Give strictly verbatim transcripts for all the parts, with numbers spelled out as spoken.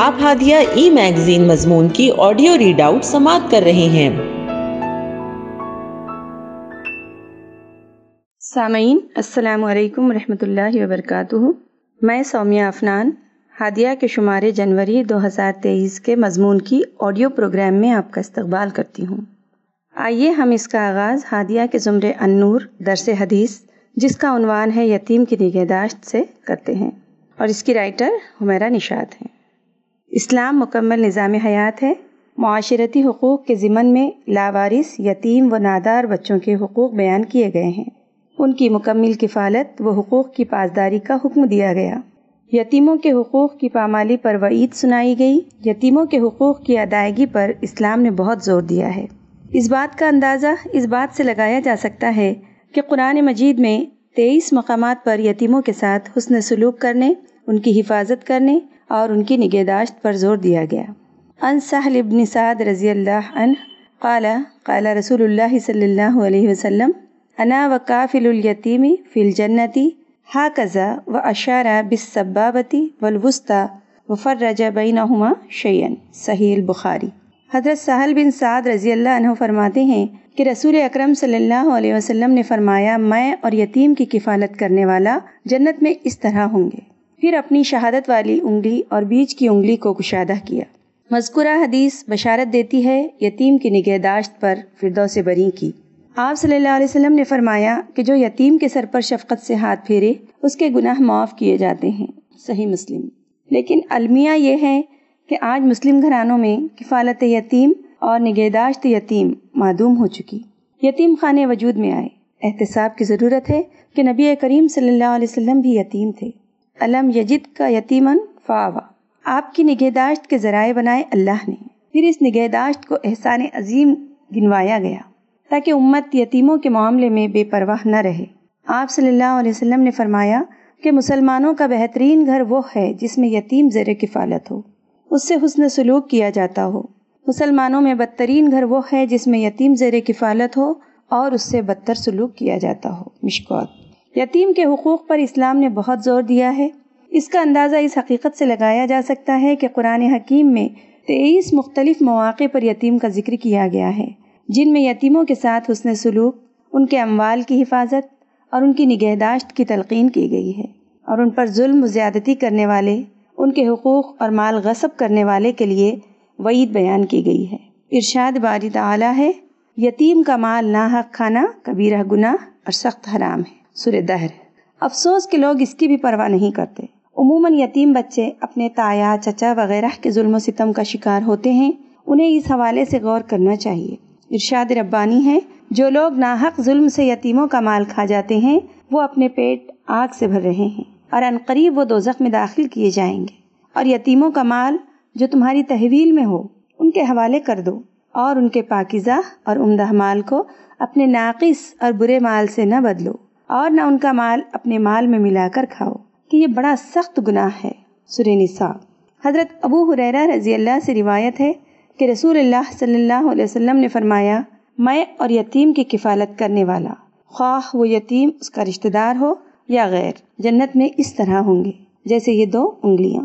آپ ہادیہ ای میگزین مضمون کی آڈیو ریڈ آؤٹ سماعت کر رہے ہیں۔ سامعین السلام علیکم ورحمۃ اللہ وبرکاتہ، میں سومیہ افنان ہادیہ کے شمارے جنوری دو ہزار تیئیس کے مضمون کی آڈیو پروگرام میں آپ کا استقبال کرتی ہوں۔ آئیے ہم اس کا آغاز ہادیہ کے زمرے النور درس حدیث، جس کا عنوان ہے یتیم کی نگہداشت، سے کرتے ہیں اور اس کی رائٹر حمیرہ نشاط ہیں۔ اسلام مکمل نظام حیات ہے۔ معاشرتی حقوق کے ضمن میں لاوارث، یتیم و نادار بچوں کے حقوق بیان کیے گئے ہیں۔ ان کی مکمل کفالت و حقوق کی پاسداری کا حکم دیا گیا۔ یتیموں کے حقوق کی پامالی پر وعید سنائی گئی۔ یتیموں کے حقوق کی ادائیگی پر اسلام نے بہت زور دیا ہے۔ اس بات کا اندازہ اس بات سے لگایا جا سکتا ہے کہ قرآن مجید میں تیئیس مقامات پر یتیموں کے ساتھ حسن سلوک کرنے، ان کی حفاظت کرنے اور ان کی نگہداشت پر زور دیا گیا۔ ان سہل بن سعد رضی اللہ عنہ قال قال رسول اللہ صلی اللہ علیہ وسلم انا وکافل الیتیم فی الجنتی ہاکذا و اشار بالسبابتی والوسطی وفرج بینہما شیئا، صحیح البخاری۔ حضرت سہل بن سعد رضی اللہ عنہ فرماتے ہیں کہ رسول اکرم صلی اللہ علیہ وسلم نے فرمایا، میں اور یتیم کی کفالت کرنے والا جنت میں اس طرح ہوں گے۔ پھر اپنی شہادت والی انگلی اور بیچ کی انگلی کو کشادہ کیا۔ مذکورہ حدیث بشارت دیتی ہے یتیم کی نگہداشت پر فردوس بری کی۔ آپ صلی اللہ علیہ وسلم نے فرمایا کہ جو یتیم کے سر پر شفقت سے ہاتھ پھیرے اس کے گناہ معاف کیے جاتے ہیں، صحیح مسلم۔ لیکن المیہ یہ ہے کہ آج مسلم گھرانوں میں کفالت یتیم اور نگہداشت یتیم معدوم ہو چکی۔ یتیم خانے وجود میں آئے۔ احتساب کی ضرورت ہے کہ نبی کریم صلی اللہ علیہ وسلم بھی یتیم تھے۔ الم یجد کا یتیمن فاوا، آپ کی نگہداشت کے ذرائع بنائے اللہ نے، پھر اس نگہداشت کو احسان عظیم گنوایا گیا تاکہ امت یتیموں کے معاملے میں بے پرواہ نہ رہے۔ آپ صلی اللہ علیہ وسلم نے فرمایا کہ مسلمانوں کا بہترین گھر وہ ہے جس میں یتیم زیر کفالت ہو، اس سے حسن سلوک کیا جاتا ہو۔ مسلمانوں میں بدترین گھر وہ ہے جس میں یتیم زیر کفالت ہو اور اس سے بدتر سلوک کیا جاتا ہو، مشکوت۔ یتیم کے حقوق پر اسلام نے بہت زور دیا ہے۔ اس کا اندازہ اس حقیقت سے لگایا جا سکتا ہے کہ قرآن حکیم میں تیئیس مختلف مواقع پر یتیم کا ذکر کیا گیا ہے، جن میں یتیموں کے ساتھ حسن سلوک، ان کے اموال کی حفاظت اور ان کی نگہداشت کی تلقین کی گئی ہے، اور ان پر ظلم و زیادتی کرنے والے، ان کے حقوق اور مال غصب کرنے والے کے لیے وعید بیان کی گئی ہے۔ ارشاد باری تعالیٰ ہے، یتیم کا مال ناحق کھانا کبیرہ گناہ اور سخت حرام ہے، سورہ دہر۔ افسوس کہ لوگ اس کی بھی پرواہ نہیں کرتے۔ عموماً یتیم بچے اپنے تایا، چچا وغیرہ کے ظلم و ستم کا شکار ہوتے ہیں، انہیں اس حوالے سے غور کرنا چاہیے۔ ارشاد ربانی ہے، جو لوگ ناحق ظلم سے یتیموں کا مال کھا جاتے ہیں وہ اپنے پیٹ آگ سے بھر رہے ہیں اور عنقریب وہ دوزخ میں داخل کیے جائیں گے، اور یتیموں کا مال جو تمہاری تحویل میں ہو ان کے حوالے کر دو، اور ان کے پاکیزہ اور عمدہ مال کو اپنے ناقص اور برے مال سے نہ بدلو، اور نہ ان کا مال اپنے مال میں ملا کر کھاؤ کہ یہ بڑا سخت گناہ ہے، سورہ نساء۔ حضرت ابو ہریرہ رضی اللہ سے روایت ہے کہ رسول اللہ صلی اللہ علیہ وسلم نے فرمایا، میں اور یتیم کی کفالت کرنے والا، خواہ وہ یتیم اس کا رشتہ دار ہو یا غیر، جنت میں اس طرح ہوں گے جیسے یہ دو انگلیاں۔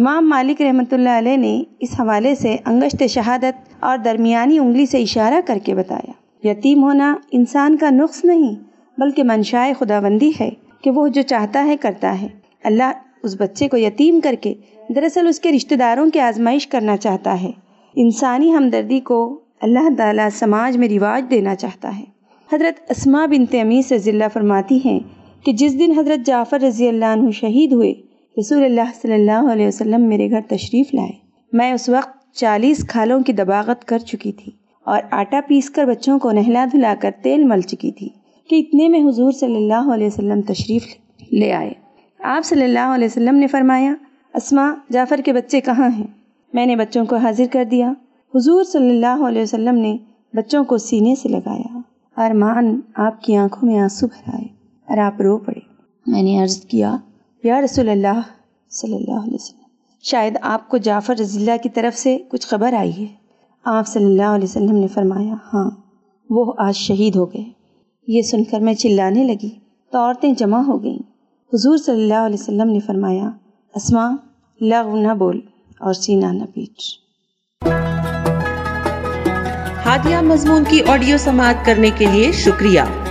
امام مالک رحمۃ اللہ علیہ نے اس حوالے سے انگشت شہادت اور درمیانی انگلی سے اشارہ کر کے بتایا، یتیم ہونا انسان کا نقص نہیں بلکہ منشائے خداوندی ہے کہ وہ جو چاہتا ہے کرتا ہے۔ اللہ اس بچے کو یتیم کر کے دراصل اس کے رشتہ داروں کی آزمائش کرنا چاہتا ہے۔ انسانی ہمدردی کو اللہ تعالیٰ سماج میں رواج دینا چاہتا ہے۔ حضرت اسما بنت امیس رضی اللہ فرماتی ہیں کہ جس دن حضرت جعفر رضی اللہ عنہ شہید ہوئے، رسول اللہ صلی اللہ علیہ وسلم میرے گھر تشریف لائے۔ میں اس وقت چالیس کھالوں کی دباغت کر چکی تھی اور آٹا پیس کر بچوں کو نہلا دھلا کر تیل مل چکی تھی کہ اتنے میں حضور صلی اللہ علیہ وسلم تشریف لے آئے۔ آپ صلی اللہ علیہ وسلم نے فرمایا، اسما، جعفر کے بچے کہاں ہیں؟ میں نے بچوں کو حاضر کر دیا۔ حضور صلی اللہ علیہ وسلم نے بچوں کو سینے سے لگایا، ارمان آپ کی آنکھوں میں آنسو بھر آئے اور آپ رو پڑے۔ میں نے عرض کیا، یا رسول اللہ صلی اللہ علیہ وسلم، شاید آپ کو جعفر رضی اللہ کی طرف سے کچھ خبر آئی ہے۔ آپ صلی اللہ علیہ وسلم نے فرمایا، ہاں، وہ آج شہید ہو گئے۔ یہ سن کر میں چلانے لگی تو عورتیں جمع ہو گئیں۔ حضور صلی اللہ علیہ وسلم نے فرمایا، اسما، لغو نہ بول اور سینہ نہ پیچ۔ ہادیہ مضمون کی آڈیو سماعت کرنے کے لیے شکریہ۔